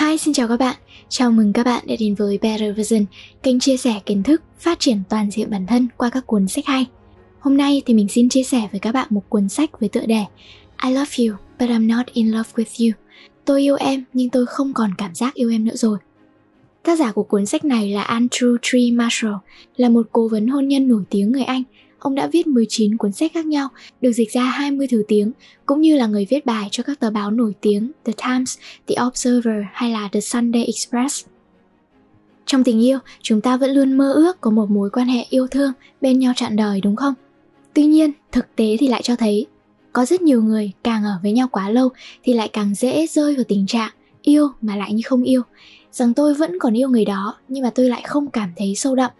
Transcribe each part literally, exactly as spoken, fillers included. Hi, xin chào các bạn. Chào mừng các bạn đã đến với Better Version, kênh chia sẻ kiến thức, phát triển toàn diện bản thân qua các cuốn sách hay. Hôm nay thì mình xin chia sẻ với các bạn một cuốn sách với tựa đề I love you, but I'm not in love with you. Tôi yêu em nhưng tôi không còn cảm giác yêu em nữa rồi. Tác giả của cuốn sách này là Andrew Tree Marshall, là một cố vấn hôn nhân nổi tiếng người Anh. Ông đã viết mười chín cuốn sách khác nhau, được dịch ra hai mươi thứ tiếng, cũng như là người viết bài cho các tờ báo nổi tiếng The Times, The Observer hay là The Sunday Express. Trong tình yêu, chúng ta vẫn luôn mơ ước có một mối quan hệ yêu thương bên nhau trọn đời, đúng không? Tuy nhiên, thực tế thì lại cho thấy, có rất nhiều người càng ở với nhau quá lâu thì lại càng dễ rơi vào tình trạng yêu mà lại như không yêu. Rằng tôi vẫn còn yêu người đó nhưng mà tôi lại không cảm thấy sâu đậm.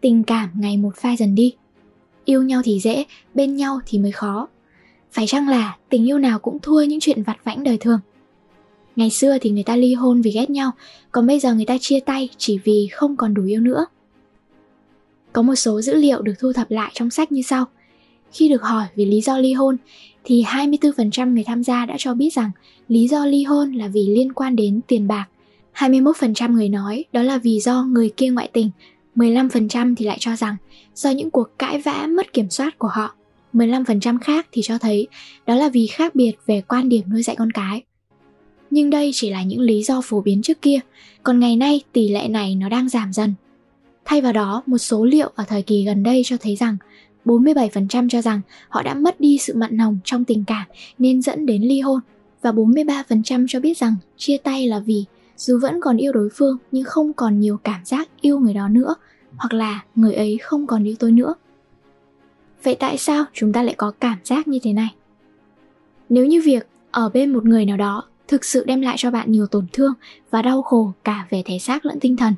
Tình cảm ngày một phai dần đi. Yêu nhau thì dễ, bên nhau thì mới khó. Phải chăng là tình yêu nào cũng thua những chuyện vặt vãnh đời thường? Ngày xưa thì người ta ly hôn vì ghét nhau, còn bây giờ người ta chia tay chỉ vì không còn đủ yêu nữa. Có một số dữ liệu được thu thập lại trong sách như sau. Khi được hỏi về lý do ly hôn, thì hai mươi tư phần trăm người tham gia đã cho biết rằng lý do ly hôn là vì liên quan đến tiền bạc. hai mươi mốt phần trăm người nói đó là vì do người kia ngoại tình. mười lăm phần trăm thì lại cho rằng do những cuộc cãi vã mất kiểm soát của họ. mười lăm phần trăm khác thì cho thấy đó là vì khác biệt về quan điểm nuôi dạy con cái. Nhưng đây chỉ là những lý do phổ biến trước kia, còn ngày nay tỷ lệ này nó đang giảm dần. Thay vào đó, một số liệu ở thời kỳ gần đây cho thấy rằng bốn mươi bảy phần trăm cho rằng họ đã mất đi sự mặn nồng trong tình cảm nên dẫn đến ly hôn, và bốn mươi ba phần trăm cho biết rằng chia tay là vì dù vẫn còn yêu đối phương nhưng không còn nhiều cảm giác yêu người đó nữa, hoặc là người ấy không còn yêu tôi nữa. Vậy tại sao chúng ta lại có cảm giác như thế này? Nếu như việc ở bên một người nào đó thực sự đem lại cho bạn nhiều tổn thương và đau khổ cả về thể xác lẫn tinh thần,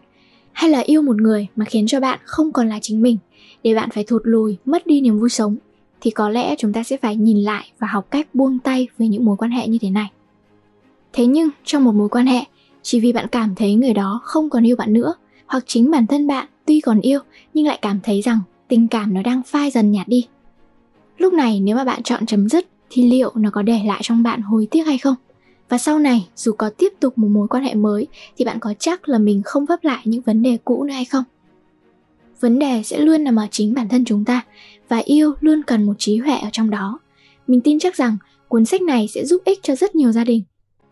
hay là yêu một người mà khiến cho bạn không còn là chính mình, để bạn phải thụt lùi, mất đi niềm vui sống, thì có lẽ chúng ta sẽ phải nhìn lại và học cách buông tay với những mối quan hệ như thế này. Thế nhưng trong một mối quan hệ, chỉ vì bạn cảm thấy người đó không còn yêu bạn nữa, hoặc chính bản thân bạn tuy còn yêu nhưng lại cảm thấy rằng tình cảm nó đang phai dần nhạt đi. Lúc này nếu mà bạn chọn chấm dứt thì liệu nó có để lại trong bạn hối tiếc hay không? Và sau này dù có tiếp tục một mối quan hệ mới thì bạn có chắc là mình không vấp lại những vấn đề cũ nữa hay không? Vấn đề sẽ luôn nằm ở chính bản thân chúng ta, và yêu luôn cần một trí huệ ở trong đó. Mình tin chắc rằng cuốn sách này sẽ giúp ích cho rất nhiều gia đình.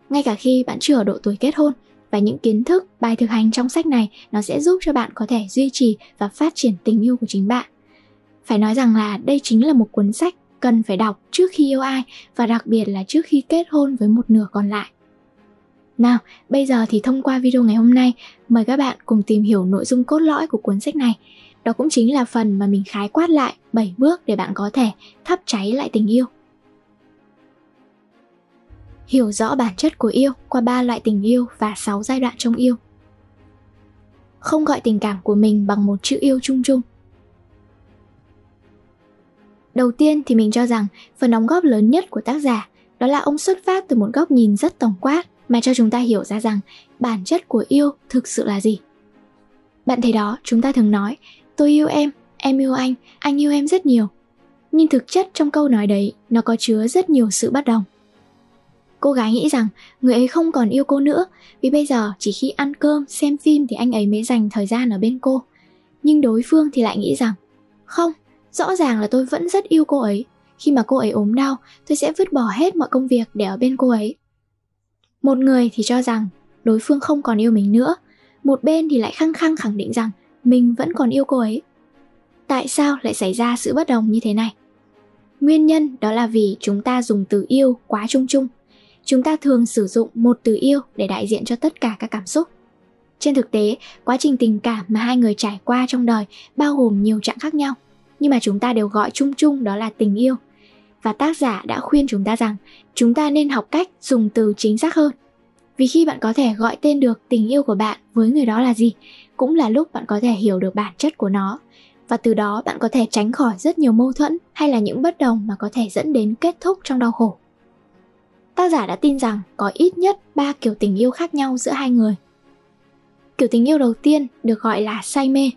Ngay cả khi bạn chưa ở độ tuổi kết hôn, và những kiến thức, bài thực hành trong sách này nó sẽ giúp cho bạn có thể duy trì và phát triển tình yêu của chính bạn. Phải nói rằng là đây chính là một cuốn sách cần phải đọc trước khi yêu ai, và đặc biệt là trước khi kết hôn với một nửa còn lại. Nào, bây giờ thì thông qua video ngày hôm nay, mời các bạn cùng tìm hiểu nội dung cốt lõi của cuốn sách này. Đó cũng chính là phần mà mình khái quát lại bảy bước để bạn có thể thắp cháy lại tình yêu. Hiểu rõ bản chất của yêu qua ba loại tình yêu và sáu giai đoạn trong yêu. Không gọi tình cảm của mình bằng một chữ yêu chung chung. Đầu tiên thì mình cho rằng phần đóng góp lớn nhất của tác giả đó là ông xuất phát từ một góc nhìn rất tổng quát mà cho chúng ta hiểu ra rằng bản chất của yêu thực sự là gì. Bạn thấy đó, chúng ta thường nói tôi yêu em, em yêu anh, anh yêu em rất nhiều. Nhưng thực chất trong câu nói đấy nó có chứa rất nhiều sự bất đồng. Cô gái nghĩ rằng người ấy không còn yêu cô nữa vì bây giờ chỉ khi ăn cơm, xem phim thì anh ấy mới dành thời gian ở bên cô. Nhưng đối phương thì lại nghĩ rằng không, rõ ràng là tôi vẫn rất yêu cô ấy. Khi mà cô ấy ốm đau, tôi sẽ vứt bỏ hết mọi công việc để ở bên cô ấy. Một người thì cho rằng đối phương không còn yêu mình nữa. Một bên thì lại khăng khăng khẳng định rằng mình vẫn còn yêu cô ấy. Tại sao lại xảy ra sự bất đồng như thế này? Nguyên nhân đó là vì chúng ta dùng từ yêu quá chung chung. Chúng ta thường sử dụng một từ yêu để đại diện cho tất cả các cảm xúc. Trên thực tế, quá trình tình cảm mà hai người trải qua trong đời bao gồm nhiều trạng khác nhau, nhưng mà chúng ta đều gọi chung chung đó là tình yêu. Và tác giả đã khuyên chúng ta rằng chúng ta nên học cách dùng từ chính xác hơn. Vì khi bạn có thể gọi tên được tình yêu của bạn với người đó là gì, cũng là lúc bạn có thể hiểu được bản chất của nó. Và từ đó bạn có thể tránh khỏi rất nhiều mâu thuẫn hay là những bất đồng mà có thể dẫn đến kết thúc trong đau khổ. Tác giả đã tin rằng có ít nhất ba kiểu tình yêu khác nhau giữa hai người. Kiểu tình yêu đầu tiên được gọi là say mê.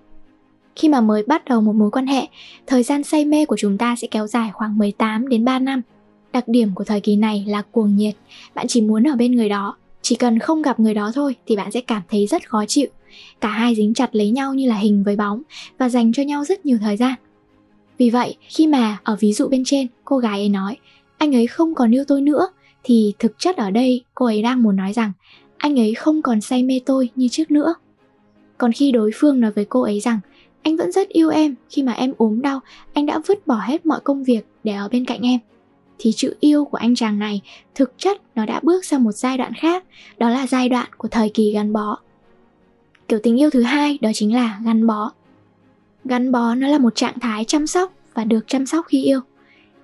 Khi mà mới bắt đầu một mối quan hệ, thời gian say mê của chúng ta sẽ kéo dài khoảng mười tám đến ba năm. Đặc điểm của thời kỳ này là cuồng nhiệt, bạn chỉ muốn ở bên người đó, Chỉ cần không gặp người đó thôi thì bạn sẽ cảm thấy rất khó chịu. Cả hai dính chặt lấy nhau như là hình với bóng và dành cho nhau rất nhiều thời gian. Vì vậy, khi mà ở ví dụ bên trên, cô gái ấy nói anh ấy không còn yêu tôi nữa, thì thực chất ở đây cô ấy đang muốn nói rằng anh ấy không còn say mê tôi như trước nữa. Còn khi đối phương nói với cô ấy rằng anh vẫn rất yêu em, khi mà em ốm đau, anh đã vứt bỏ hết mọi công việc để ở bên cạnh em, thì chữ yêu của anh chàng này thực chất nó đã bước sang một giai đoạn khác, đó là giai đoạn của thời kỳ gắn bó. Kiểu tình yêu thứ hai đó chính là gắn bó. Gắn bó nó là một trạng thái chăm sóc và được chăm sóc khi yêu.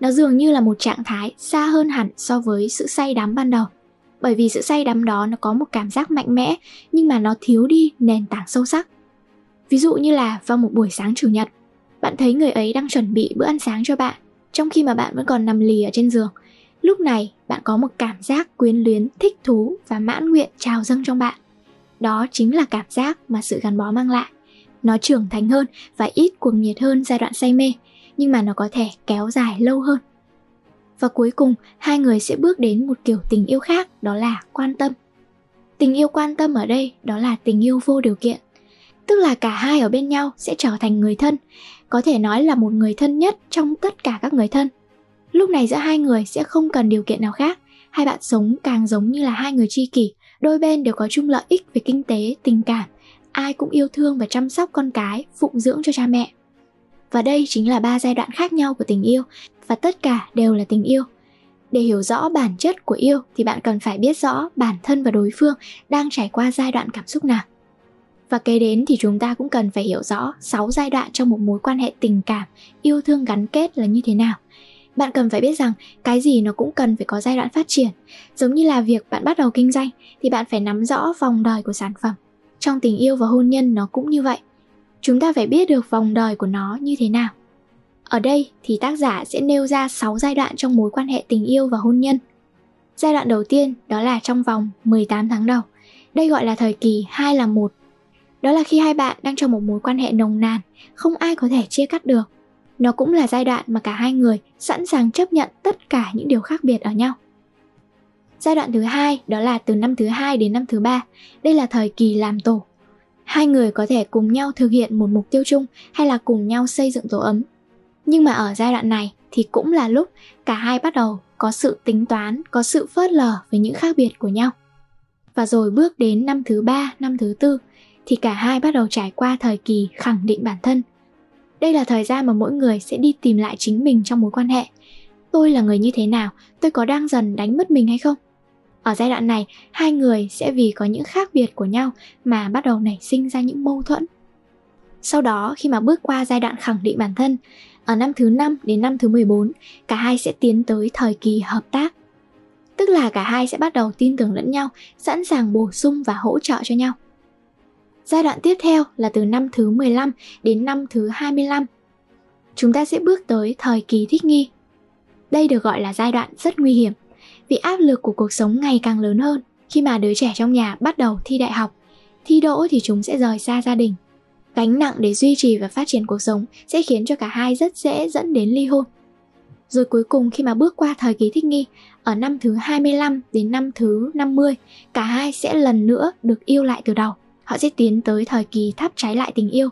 Nó dường như là một trạng thái xa hơn hẳn so với sự say đắm ban đầu. Bởi vì sự say đắm đó nó có một cảm giác mạnh mẽ nhưng mà nó thiếu đi nền tảng sâu sắc. Ví dụ như là vào một buổi sáng chủ nhật, bạn thấy người ấy đang chuẩn bị bữa ăn sáng cho bạn trong khi mà bạn vẫn còn nằm lì ở trên giường. Lúc này bạn có một cảm giác quyến luyến, thích thú và mãn nguyện trào dâng trong bạn. Đó chính là cảm giác mà sự gắn bó mang lại. Nó trưởng thành hơn và ít cuồng nhiệt hơn giai đoạn say mê, nhưng mà nó có thể kéo dài lâu hơn. Và cuối cùng, hai người sẽ bước đến một kiểu tình yêu khác, đó là quan tâm. Tình yêu quan tâm ở đây, đó là tình yêu vô điều kiện. Tức là cả hai ở bên nhau sẽ trở thành người thân, có thể nói là một người thân nhất trong tất cả các người thân. Lúc này giữa hai người sẽ không cần điều kiện nào khác, hai bạn sống càng giống như là hai người tri kỷ, đôi bên đều có chung lợi ích về kinh tế, tình cảm. Ai cũng yêu thương và chăm sóc con cái, phụng dưỡng cho cha mẹ. Và đây chính là ba giai đoạn khác nhau của tình yêu, và tất cả đều là tình yêu. Để hiểu rõ bản chất của yêu thì bạn cần phải biết rõ bản thân và đối phương đang trải qua giai đoạn cảm xúc nào. Và kế đến thì chúng ta cũng cần phải hiểu rõ sáu giai đoạn trong một mối quan hệ tình cảm, yêu thương gắn kết là như thế nào. Bạn cần phải biết rằng cái gì nó cũng cần phải có giai đoạn phát triển. Giống như là việc bạn bắt đầu kinh doanh thì bạn phải nắm rõ vòng đời của sản phẩm. Trong tình yêu và hôn nhân nó cũng như vậy. Chúng ta phải biết được vòng đời của nó như thế nào. Ở đây thì tác giả sẽ nêu ra sáu giai đoạn trong mối quan hệ tình yêu và hôn nhân. Giai đoạn đầu tiên đó là trong vòng mười tám tháng đầu. Đây gọi là thời kỳ hai là một. Đó là khi hai bạn đang trong một mối quan hệ nồng nàn, không ai có thể chia cắt được. Nó cũng là giai đoạn mà cả hai người sẵn sàng chấp nhận tất cả những điều khác biệt ở nhau. Giai đoạn thứ hai đó là từ năm thứ hai đến năm thứ ba. Đây là thời kỳ làm tổ. Hai người có thể cùng nhau thực hiện một mục tiêu chung hay là cùng nhau xây dựng tổ ấm. Nhưng mà ở giai đoạn này thì cũng là lúc cả hai bắt đầu có sự tính toán, có sự phớt lờ với những khác biệt của nhau. Và rồi bước đến năm thứ ba, năm thứ tư thì cả hai bắt đầu trải qua thời kỳ khẳng định bản thân. Đây là thời gian mà mỗi người sẽ đi tìm lại chính mình trong mối quan hệ. Tôi là người như thế nào? Tôi có đang dần đánh mất mình hay không? Ở giai đoạn này, hai người sẽ vì có những khác biệt của nhau mà bắt đầu nảy sinh ra những mâu thuẫn. Sau đó, khi mà bước qua giai đoạn khẳng định bản thân, ở năm thứ năm đến năm thứ mười bốn, cả hai sẽ tiến tới thời kỳ hợp tác. Tức là cả hai sẽ bắt đầu tin tưởng lẫn nhau, sẵn sàng bổ sung và hỗ trợ cho nhau. Giai đoạn tiếp theo là từ năm thứ mười lăm đến năm thứ hai mươi lăm. Chúng ta sẽ bước tới thời kỳ thích nghi. Đây được gọi là giai đoạn rất nguy hiểm, vì áp lực của cuộc sống ngày càng lớn hơn. Khi mà đứa trẻ trong nhà bắt đầu thi đại học, thi đỗ thì chúng sẽ rời xa gia đình. Gánh nặng để duy trì và phát triển cuộc sống sẽ khiến cho cả hai rất dễ dẫn đến ly hôn. Rồi cuối cùng khi mà bước qua thời kỳ thích nghi, ở năm thứ hai mươi lăm đến năm thứ năm mươi, cả hai sẽ lần nữa được yêu lại từ đầu. Họ sẽ tiến tới thời kỳ thắp cháy lại tình yêu.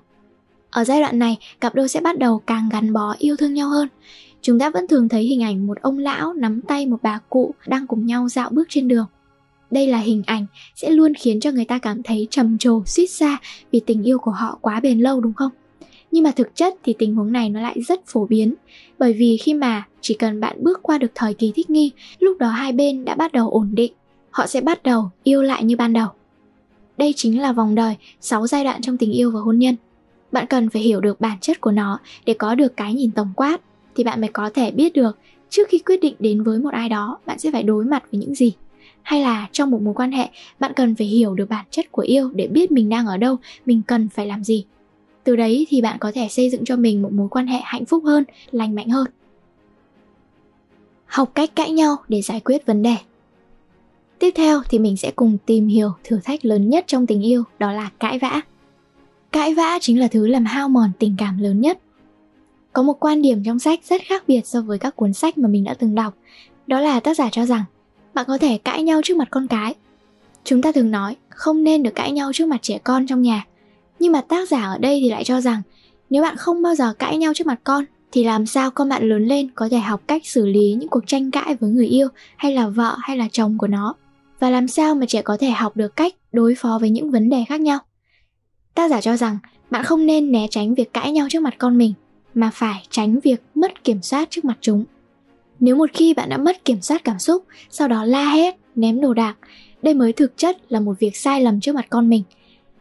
Ở giai đoạn này, cặp đôi sẽ bắt đầu càng gắn bó yêu thương nhau hơn. Chúng ta vẫn thường thấy hình ảnh một ông lão nắm tay một bà cụ đang cùng nhau dạo bước trên đường. Đây là hình ảnh sẽ luôn khiến cho người ta cảm thấy trầm trồ, suýt xa vì tình yêu của họ quá bền lâu, đúng không? Nhưng mà thực chất thì tình huống này nó lại rất phổ biến. Bởi vì khi mà chỉ cần bạn bước qua được thời kỳ thích nghi, lúc đó hai bên đã bắt đầu ổn định. Họ sẽ bắt đầu yêu lại như ban đầu. Đây chính là vòng đời, sáu giai đoạn trong tình yêu và hôn nhân. Bạn cần phải hiểu được bản chất của nó để có được cái nhìn tổng quát. Thì bạn mới có thể biết được trước khi quyết định đến với một ai đó bạn sẽ phải đối mặt với những gì. Hay là trong một mối quan hệ bạn cần phải hiểu được bản chất của yêu để biết mình đang ở đâu, mình cần phải làm gì. Từ đấy thì bạn có thể xây dựng cho mình một mối quan hệ hạnh phúc hơn, lành mạnh hơn. Học cách cãi nhau để giải quyết vấn đề. Tiếp theo thì mình sẽ cùng tìm hiểu thử thách lớn nhất trong tình yêu, đó là cãi vã. Cãi vã chính là thứ làm hao mòn tình cảm lớn nhất. Có một quan điểm trong sách rất khác biệt so với các cuốn sách mà mình đã từng đọc. Đó là tác giả cho rằng bạn có thể cãi nhau trước mặt con cái. Chúng ta thường nói không nên được cãi nhau trước mặt trẻ con trong nhà. Nhưng mà tác giả ở đây thì lại cho rằng nếu bạn không bao giờ cãi nhau trước mặt con thì làm sao con bạn lớn lên có thể học cách xử lý những cuộc tranh cãi với người yêu hay là vợ hay là chồng của nó. Và làm sao mà trẻ có thể học được cách đối phó với những vấn đề khác nhau. Tác giả cho rằng bạn không nên né tránh việc cãi nhau trước mặt con mình, mà phải tránh việc mất kiểm soát trước mặt chúng. Nếu một khi bạn đã mất kiểm soát cảm xúc, sau đó la hét, ném đồ đạc, đây mới thực chất là một việc sai lầm trước mặt con mình.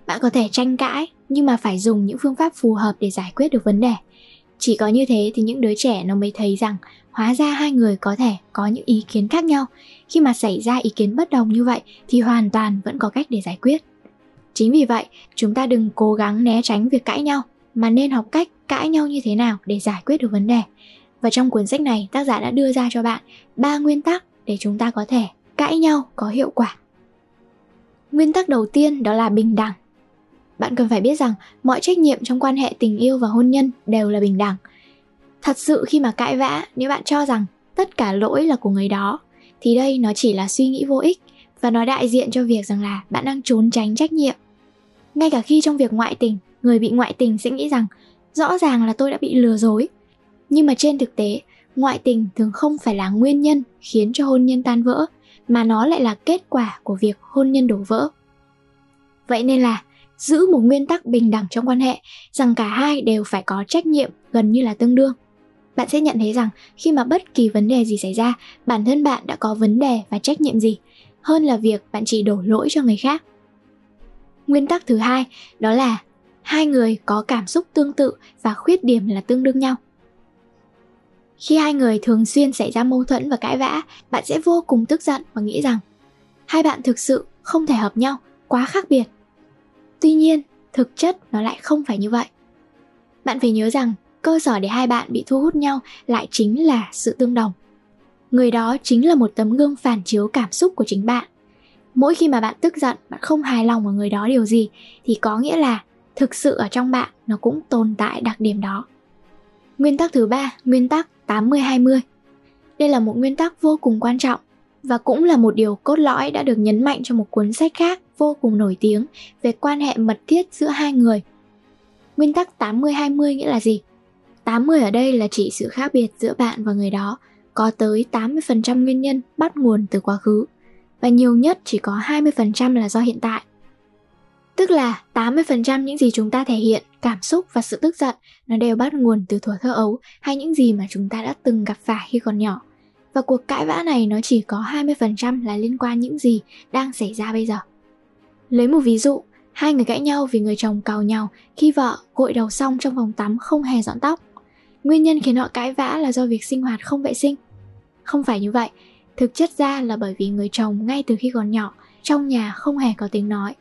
Bạn có thể tranh cãi, nhưng mà phải dùng những phương pháp phù hợp để giải quyết được vấn đề. Chỉ có như thế thì những đứa trẻ nó mới thấy rằng hóa ra hai người có thể có những ý kiến khác nhau. Khi mà xảy ra ý kiến bất đồng như vậy thì hoàn toàn vẫn có cách để giải quyết. Chính vì vậy, chúng ta đừng cố gắng né tránh việc cãi nhau, mà nên học cách cãi nhau như thế nào để giải quyết được vấn đề. Và trong cuốn sách này, tác giả đã đưa ra cho bạn ba nguyên tắc để chúng ta có thể cãi nhau có hiệu quả. Nguyên tắc đầu tiên đó là bình đẳng. Bạn cần phải biết rằng mọi trách nhiệm trong quan hệ tình yêu và hôn nhân đều là bình đẳng. Thật sự khi mà cãi vã, nếu bạn cho rằng tất cả lỗi là của người đó, thì đây nó chỉ là suy nghĩ vô ích và nó đại diện cho việc rằng là bạn đang trốn tránh trách nhiệm. Ngay cả khi trong việc ngoại tình, người bị ngoại tình sẽ nghĩ rằng rõ ràng là tôi đã bị lừa dối. Nhưng mà trên thực tế, ngoại tình thường không phải là nguyên nhân khiến cho hôn nhân tan vỡ, mà nó lại là kết quả của việc hôn nhân đổ vỡ. Vậy nên là giữ một nguyên tắc bình đẳng trong quan hệ, rằng cả hai đều phải có trách nhiệm gần như là tương đương. Bạn sẽ nhận thấy rằng khi mà bất kỳ vấn đề gì xảy ra, bản thân bạn đã có vấn đề và trách nhiệm gì, hơn là việc bạn chỉ đổ lỗi cho người khác. Nguyên tắc thứ hai đó là hai người có cảm xúc tương tự và khuyết điểm là tương đương nhau. Khi hai người thường xuyên xảy ra mâu thuẫn và cãi vã, bạn sẽ vô cùng tức giận và nghĩ rằng hai bạn thực sự không thể hợp nhau, quá khác biệt. Tuy nhiên, thực chất nó lại không phải như vậy. Bạn phải nhớ rằng cơ sở để hai bạn bị thu hút nhau lại chính là sự tương đồng. Người đó chính là một tấm gương phản chiếu cảm xúc của chính bạn. Mỗi khi mà bạn tức giận, bạn không hài lòng ở người đó điều gì, thì có nghĩa là thực sự ở trong bạn nó cũng tồn tại đặc điểm đó. Nguyên tắc thứ ba, nguyên tắc tám mươi hai mươi. Đây là một nguyên tắc vô cùng quan trọng và cũng là một điều cốt lõi đã được nhấn mạnh trong một cuốn sách khác vô cùng nổi tiếng về quan hệ mật thiết giữa hai người. Nguyên tắc tám mươi hai mươi nghĩa là gì? tám mươi ở đây là chỉ sự khác biệt giữa bạn và người đó có tới tám mươi phần trăm nguyên nhân bắt nguồn từ quá khứ và nhiều nhất chỉ có hai mươi phần trăm là do hiện tại. Tức là tám mươi phần trăm những gì chúng ta thể hiện, cảm xúc và sự tức giận nó đều bắt nguồn từ thuở thơ ấu hay những gì mà chúng ta đã từng gặp phải khi còn nhỏ. Và cuộc cãi vã này nó chỉ có hai mươi phần trăm là liên quan những gì đang xảy ra bây giờ. Lấy một ví dụ, hai người cãi nhau vì người chồng càu nhàu khi vợ gội đầu xong trong phòng tắm không hề dọn tóc. Nguyên nhân khiến họ cãi vã là do việc sinh hoạt không vệ sinh. Không phải như vậy, thực chất ra là bởi vì người chồng ngay từ khi còn nhỏ, trong nhà không hề có tiếng nói.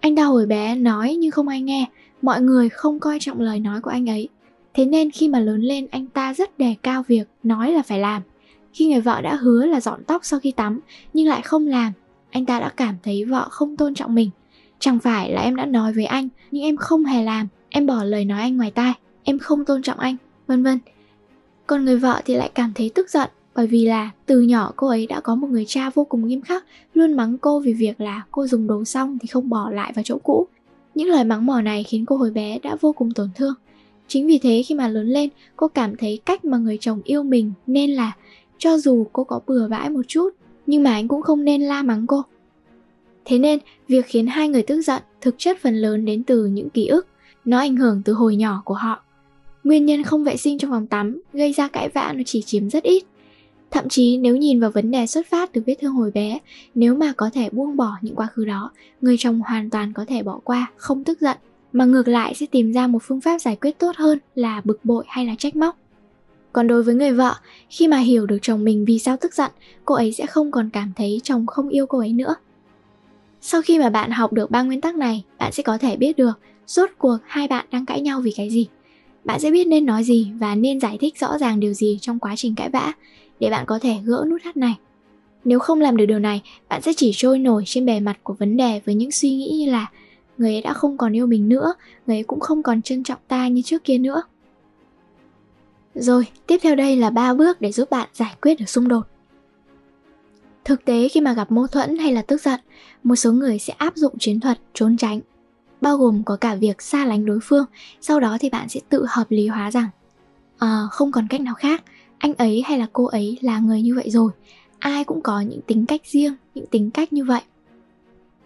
Anh ta hồi bé nói nhưng không ai nghe, mọi người không coi trọng lời nói của anh ấy. Thế nên khi mà lớn lên anh ta rất đề cao việc nói là phải làm. Khi người vợ đã hứa là dọn tóc sau khi tắm nhưng lại không làm, anh ta đã cảm thấy vợ không tôn trọng mình. Chẳng phải là em đã nói với anh nhưng em không hề làm, em bỏ lời nói anh ngoài tai, em không tôn trọng anh, vân vân. Còn người vợ thì lại cảm thấy tức giận bởi vì là từ nhỏ cô ấy đã có một người cha vô cùng nghiêm khắc, luôn mắng cô vì việc là cô dùng đồ xong thì không bỏ lại vào chỗ cũ. Những lời mắng mỏ này khiến cô hồi bé đã vô cùng tổn thương. Chính vì thế khi mà lớn lên, cô cảm thấy cách mà người chồng yêu mình nên là cho dù cô có bừa bãi một chút, nhưng mà anh cũng không nên la mắng cô. Thế nên, việc khiến hai người tức giận thực chất phần lớn đến từ những ký ức, nó ảnh hưởng từ hồi nhỏ của họ. Nguyên nhân không vệ sinh trong phòng tắm gây ra cãi vã nó chỉ chiếm rất ít. Thậm chí nếu nhìn vào vấn đề xuất phát từ vết thương hồi bé, nếu mà có thể buông bỏ những quá khứ đó, người chồng hoàn toàn có thể bỏ qua, không tức giận, mà ngược lại sẽ tìm ra một phương pháp giải quyết tốt hơn là bực bội hay là trách móc. Còn đối với người vợ, khi mà hiểu được chồng mình vì sao tức giận, cô ấy sẽ không còn cảm thấy chồng không yêu cô ấy nữa. Sau khi mà bạn học được ba nguyên tắc này, bạn sẽ có thể biết được rốt cuộc hai bạn đang cãi nhau vì cái gì. Bạn sẽ biết nên nói gì và nên giải thích rõ ràng điều gì trong quá trình cãi vã để bạn có thể gỡ nút thắt này. Nếu không làm được điều này, bạn sẽ chỉ trôi nổi trên bề mặt của vấn đề với những suy nghĩ như là người ấy đã không còn yêu mình nữa, người ấy cũng không còn trân trọng ta như trước kia nữa. Rồi, tiếp theo đây là ba bước để giúp bạn giải quyết được xung đột. Thực tế khi mà gặp mâu thuẫn hay là tức giận, một số người sẽ áp dụng chiến thuật trốn tránh, bao gồm có cả việc xa lánh đối phương, sau đó thì bạn sẽ tự hợp lý hóa rằng à, không còn cách nào khác, anh ấy hay là cô ấy là người như vậy rồi, ai cũng có những tính cách riêng, những tính cách như vậy.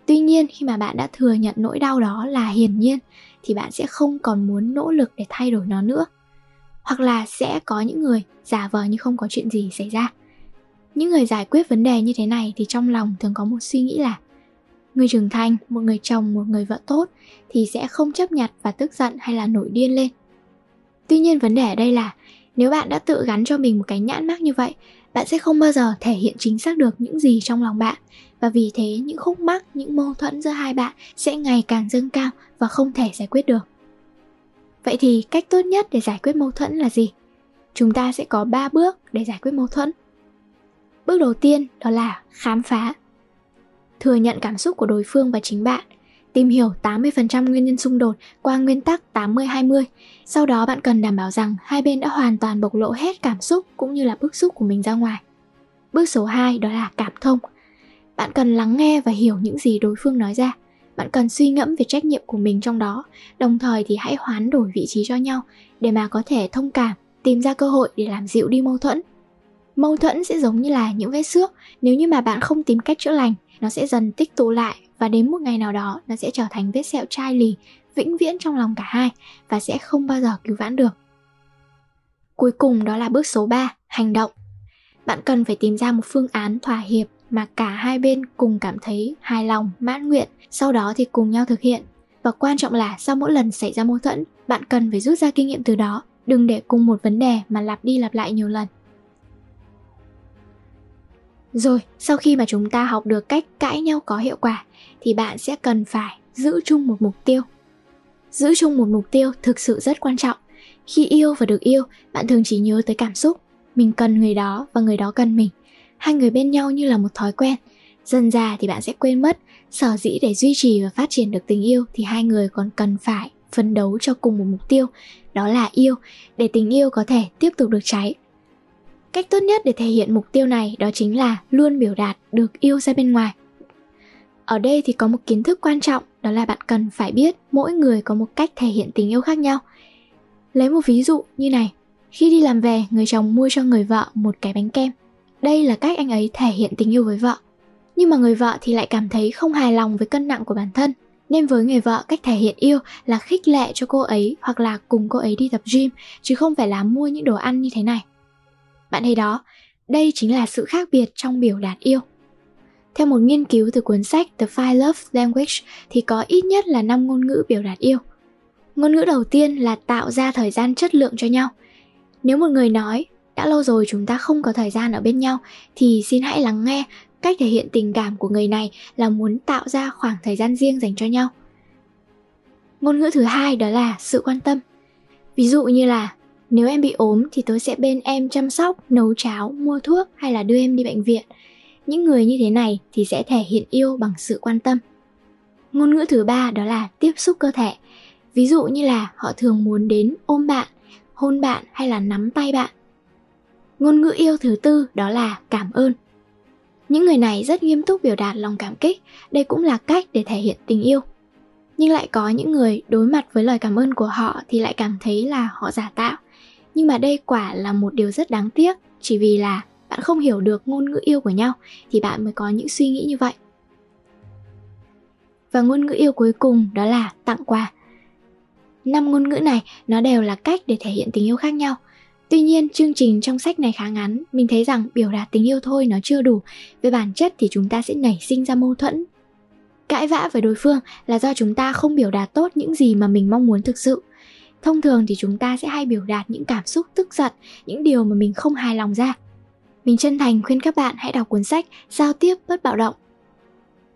Tuy nhiên khi mà bạn đã thừa nhận nỗi đau đó là hiển nhiên thì bạn sẽ không còn muốn nỗ lực để thay đổi nó nữa. Hoặc là sẽ có những người giả vờ như không có chuyện gì xảy ra. Những người giải quyết vấn đề như thế này thì trong lòng thường có một suy nghĩ là người trưởng thành, một người chồng, một người vợ tốt thì sẽ không chấp nhặt và tức giận hay là nổi điên lên. Tuy nhiên vấn đề ở đây là nếu bạn đã tự gắn cho mình một cái nhãn mác như vậy, bạn sẽ không bao giờ thể hiện chính xác được những gì trong lòng bạn. Và vì thế những khúc mắc, những mâu thuẫn giữa hai bạn sẽ ngày càng dâng cao và không thể giải quyết được. Vậy thì cách tốt nhất để giải quyết mâu thuẫn là gì? Chúng ta sẽ có ba bước để giải quyết mâu thuẫn. Bước đầu tiên đó là khám phá. Thừa nhận cảm xúc của đối phương và chính bạn. Tìm hiểu tám mươi phần trăm nguyên nhân xung đột qua nguyên tắc tám mươi hai mươi. Sau đó bạn cần đảm bảo rằng hai bên đã hoàn toàn bộc lộ hết cảm xúc cũng như là bức xúc của mình ra ngoài. Bước số hai đó là cảm thông. Bạn cần lắng nghe và hiểu những gì đối phương nói ra. Bạn cần suy ngẫm về trách nhiệm của mình trong đó. Đồng thời thì hãy hoán đổi vị trí cho nhau để mà có thể thông cảm, tìm ra cơ hội để làm dịu đi mâu thuẫn. Mâu thuẫn sẽ giống như là những vết xước, nếu như mà bạn không tìm cách chữa lành, nó sẽ dần tích tụ lại và đến một ngày nào đó nó sẽ trở thành vết sẹo chai lì, vĩnh viễn trong lòng cả hai và sẽ không bao giờ cứu vãn được. Cuối cùng đó là bước số ba, hành động. Bạn cần phải tìm ra một phương án thỏa hiệp mà cả hai bên cùng cảm thấy hài lòng, mãn nguyện, sau đó thì cùng nhau thực hiện. Và quan trọng là sau mỗi lần xảy ra mâu thuẫn, bạn cần phải rút ra kinh nghiệm từ đó, đừng để cùng một vấn đề mà lặp đi lặp lại nhiều lần. Rồi, sau khi mà chúng ta học được cách cãi nhau có hiệu quả thì bạn sẽ cần phải giữ chung một mục tiêu. Giữ chung một mục tiêu thực sự rất quan trọng. Khi yêu và được yêu, bạn thường chỉ nhớ tới cảm xúc. Mình cần người đó và người đó cần mình. Hai người bên nhau như là một thói quen. Dần ra thì bạn sẽ quên mất, sở dĩ để duy trì và phát triển được tình yêu thì hai người còn cần phải phấn đấu cho cùng một mục tiêu, đó là yêu, để tình yêu có thể tiếp tục được cháy. Cách tốt nhất để thể hiện mục tiêu này đó chính là luôn biểu đạt được yêu ra bên ngoài. Ở đây thì có một kiến thức quan trọng, đó là bạn cần phải biết mỗi người có một cách thể hiện tình yêu khác nhau. Lấy một ví dụ như này, khi đi làm về, người chồng mua cho người vợ một cái bánh kem. Đây là cách anh ấy thể hiện tình yêu với vợ. Nhưng mà người vợ thì lại cảm thấy không hài lòng với cân nặng của bản thân. Nên với người vợ, cách thể hiện yêu là khích lệ cho cô ấy hoặc là cùng cô ấy đi tập gym, chứ không phải là mua những đồ ăn như thế này. Bạn thấy đó, đây chính là sự khác biệt trong biểu đạt yêu. Theo một nghiên cứu từ cuốn sách The Five Love Languages thì có ít nhất là năm ngôn ngữ biểu đạt yêu. Ngôn ngữ đầu tiên là tạo ra thời gian chất lượng cho nhau. Nếu một người nói, đã lâu rồi chúng ta không có thời gian ở bên nhau thì xin hãy lắng nghe, cách thể hiện tình cảm của người này là muốn tạo ra khoảng thời gian riêng dành cho nhau. Ngôn ngữ thứ hai đó là sự quan tâm. Ví dụ như là nếu em bị ốm thì tôi sẽ bên em chăm sóc, nấu cháo, mua thuốc hay là đưa em đi bệnh viện. Những người như thế này thì sẽ thể hiện yêu bằng sự quan tâm. Ngôn ngữ thứ ba đó là tiếp xúc cơ thể. Ví dụ như là họ thường muốn đến ôm bạn, hôn bạn hay là nắm tay bạn. Ngôn ngữ yêu thứ tư đó là cảm ơn. Những người này rất nghiêm túc biểu đạt lòng cảm kích, đây cũng là cách để thể hiện tình yêu. Nhưng lại có những người đối mặt với lời cảm ơn của họ thì lại cảm thấy là họ giả tạo. Nhưng mà đây quả là một điều rất đáng tiếc, chỉ vì là bạn không hiểu được ngôn ngữ yêu của nhau thì bạn mới có những suy nghĩ như vậy. Và ngôn ngữ yêu cuối cùng đó là tặng quà. Năm ngôn ngữ này nó đều là cách để thể hiện tình yêu khác nhau. Tuy nhiên, chương trình trong sách này khá ngắn, mình thấy rằng biểu đạt tình yêu thôi nó chưa đủ. Về bản chất thì chúng ta sẽ nảy sinh ra mâu thuẫn. Cãi vã với đối phương là do chúng ta không biểu đạt tốt những gì mà mình mong muốn thực sự. Thông thường thì chúng ta sẽ hay biểu đạt những cảm xúc tức giận, những điều mà mình không hài lòng ra. Mình chân thành khuyên các bạn hãy đọc cuốn sách Giao tiếp bất bạo động.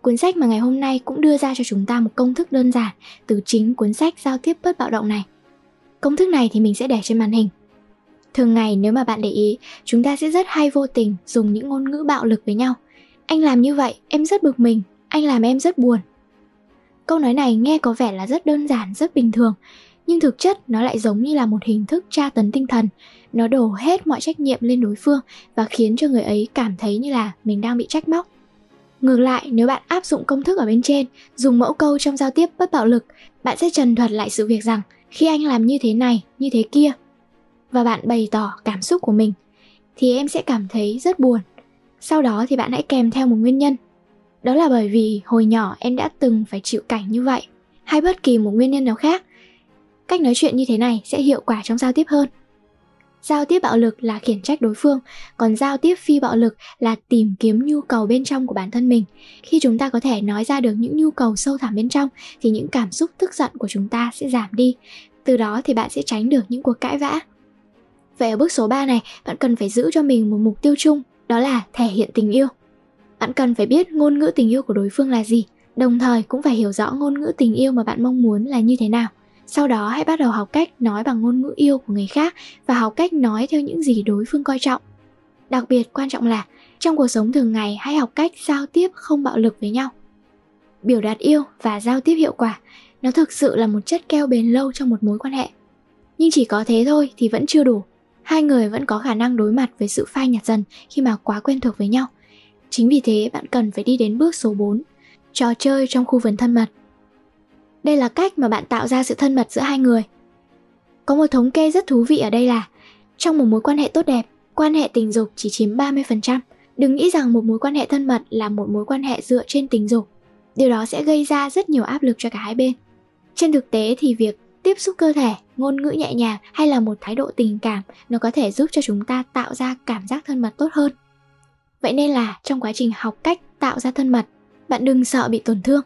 Cuốn sách mà ngày hôm nay cũng đưa ra cho chúng ta một công thức đơn giản từ chính cuốn sách Giao tiếp bất bạo động này. Công thức này thì mình sẽ để trên màn hình. Thường ngày nếu mà bạn để ý, chúng ta sẽ rất hay vô tình dùng những ngôn ngữ bạo lực với nhau. Anh làm như vậy, em rất bực mình, anh làm em rất buồn. Câu nói này nghe có vẻ là rất đơn giản, rất bình thường. nhưng thực chất nó lại giống như là một hình thức tra tấn tinh thần. Nó đổ hết mọi trách nhiệm lên đối phương và khiến cho người ấy cảm thấy như là mình đang bị trách móc. Ngược lại, nếu bạn áp dụng công thức ở bên trên, dùng mẫu câu trong giao tiếp bất bạo lực, bạn sẽ trần thuật lại sự việc rằng khi anh làm như thế này, như thế kia, và bạn bày tỏ cảm xúc của mình, thì em sẽ cảm thấy rất buồn. Sau đó thì bạn hãy kèm theo một nguyên nhân. Đó là bởi vì hồi nhỏ em đã từng phải chịu cảnh như vậy, hay bất kỳ một nguyên nhân nào khác. Cách nói chuyện như thế này sẽ hiệu quả trong giao tiếp hơn. Giao tiếp bạo lực là khiển trách đối phương, còn giao tiếp phi bạo lực là tìm kiếm nhu cầu bên trong của bản thân mình. Khi chúng ta có thể nói ra được những nhu cầu sâu thẳm bên trong, thì những cảm xúc tức giận của chúng ta sẽ giảm đi. Từ đó thì bạn sẽ tránh được những cuộc cãi vã. Vậy ở bước số ba này, bạn cần phải giữ cho mình một mục tiêu chung, đó là thể hiện tình yêu. Bạn cần phải biết ngôn ngữ tình yêu của đối phương là gì, đồng thời cũng phải hiểu rõ ngôn ngữ tình yêu mà bạn mong muốn là như thế nào. Sau đó hãy bắt đầu học cách nói bằng ngôn ngữ yêu của người khác và học cách nói theo những gì đối phương coi trọng. Đặc biệt quan trọng là trong cuộc sống thường ngày hãy học cách giao tiếp không bạo lực với nhau. Biểu đạt yêu và giao tiếp hiệu quả, nó thực sự là một chất keo bền lâu trong một mối quan hệ. Nhưng chỉ có thế thôi thì vẫn chưa đủ. Hai người vẫn có khả năng đối mặt với sự phai nhạt dần khi mà quá quen thuộc với nhau. Chính vì thế bạn cần phải đi đến bước số bốn, trò chơi trong khu vườn thân mật. Đây là cách mà bạn tạo ra sự thân mật giữa hai người. Có một thống kê rất thú vị ở đây là trong một mối quan hệ tốt đẹp, quan hệ tình dục chỉ chiếm ba mươi phần trăm. Đừng nghĩ rằng một mối quan hệ thân mật là một mối quan hệ dựa trên tình dục. Điều đó sẽ gây ra rất nhiều áp lực cho cả hai bên. Trên thực tế thì việc tiếp xúc cơ thể, ngôn ngữ nhẹ nhàng hay là một thái độ tình cảm, nó có thể giúp cho chúng ta tạo ra cảm giác thân mật tốt hơn. Vậy nên là trong quá trình học cách tạo ra thân mật, bạn đừng sợ bị tổn thương.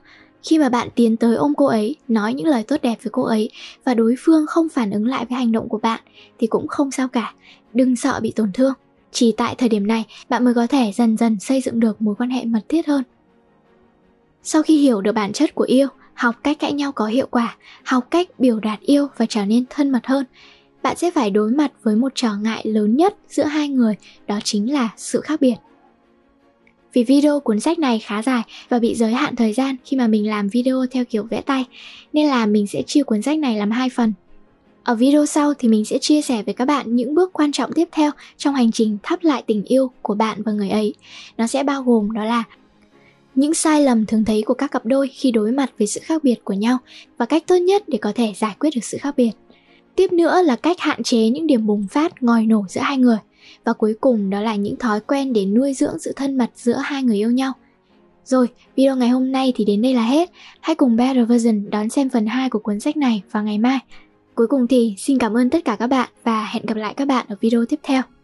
Khi mà bạn tiến tới ôm cô ấy, nói những lời tốt đẹp với cô ấy và đối phương không phản ứng lại với hành động của bạn thì cũng không sao cả, đừng sợ bị tổn thương. Chỉ tại thời điểm này bạn mới có thể dần dần xây dựng được mối quan hệ mật thiết hơn. Sau khi hiểu được bản chất của yêu, học cách cãi nhau có hiệu quả, học cách biểu đạt yêu và trở nên thân mật hơn, bạn sẽ phải đối mặt với một trở ngại lớn nhất giữa hai người, đó chính là sự khác biệt. Vì video cuốn sách này khá dài và bị giới hạn thời gian khi mà mình làm video theo kiểu vẽ tay, nên là mình sẽ chia cuốn sách này làm hai phần. Ở video sau thì mình sẽ chia sẻ với các bạn những bước quan trọng tiếp theo trong hành trình thắp lại tình yêu của bạn và người ấy. Nó sẽ bao gồm đó là những sai lầm thường thấy của các cặp đôi khi đối mặt với sự khác biệt của nhau và cách tốt nhất để có thể giải quyết được sự khác biệt. Tiếp nữa là cách hạn chế những điểm bùng phát ngòi nổ giữa hai người. Và cuối cùng đó là những thói quen để nuôi dưỡng sự thân mật giữa hai người yêu nhau. Rồi, video ngày hôm nay thì đến đây là hết. Hãy cùng Better Version đón xem phần hai của cuốn sách này vào ngày mai. Cuối cùng thì xin cảm ơn tất cả các bạn và hẹn gặp lại các bạn ở video tiếp theo.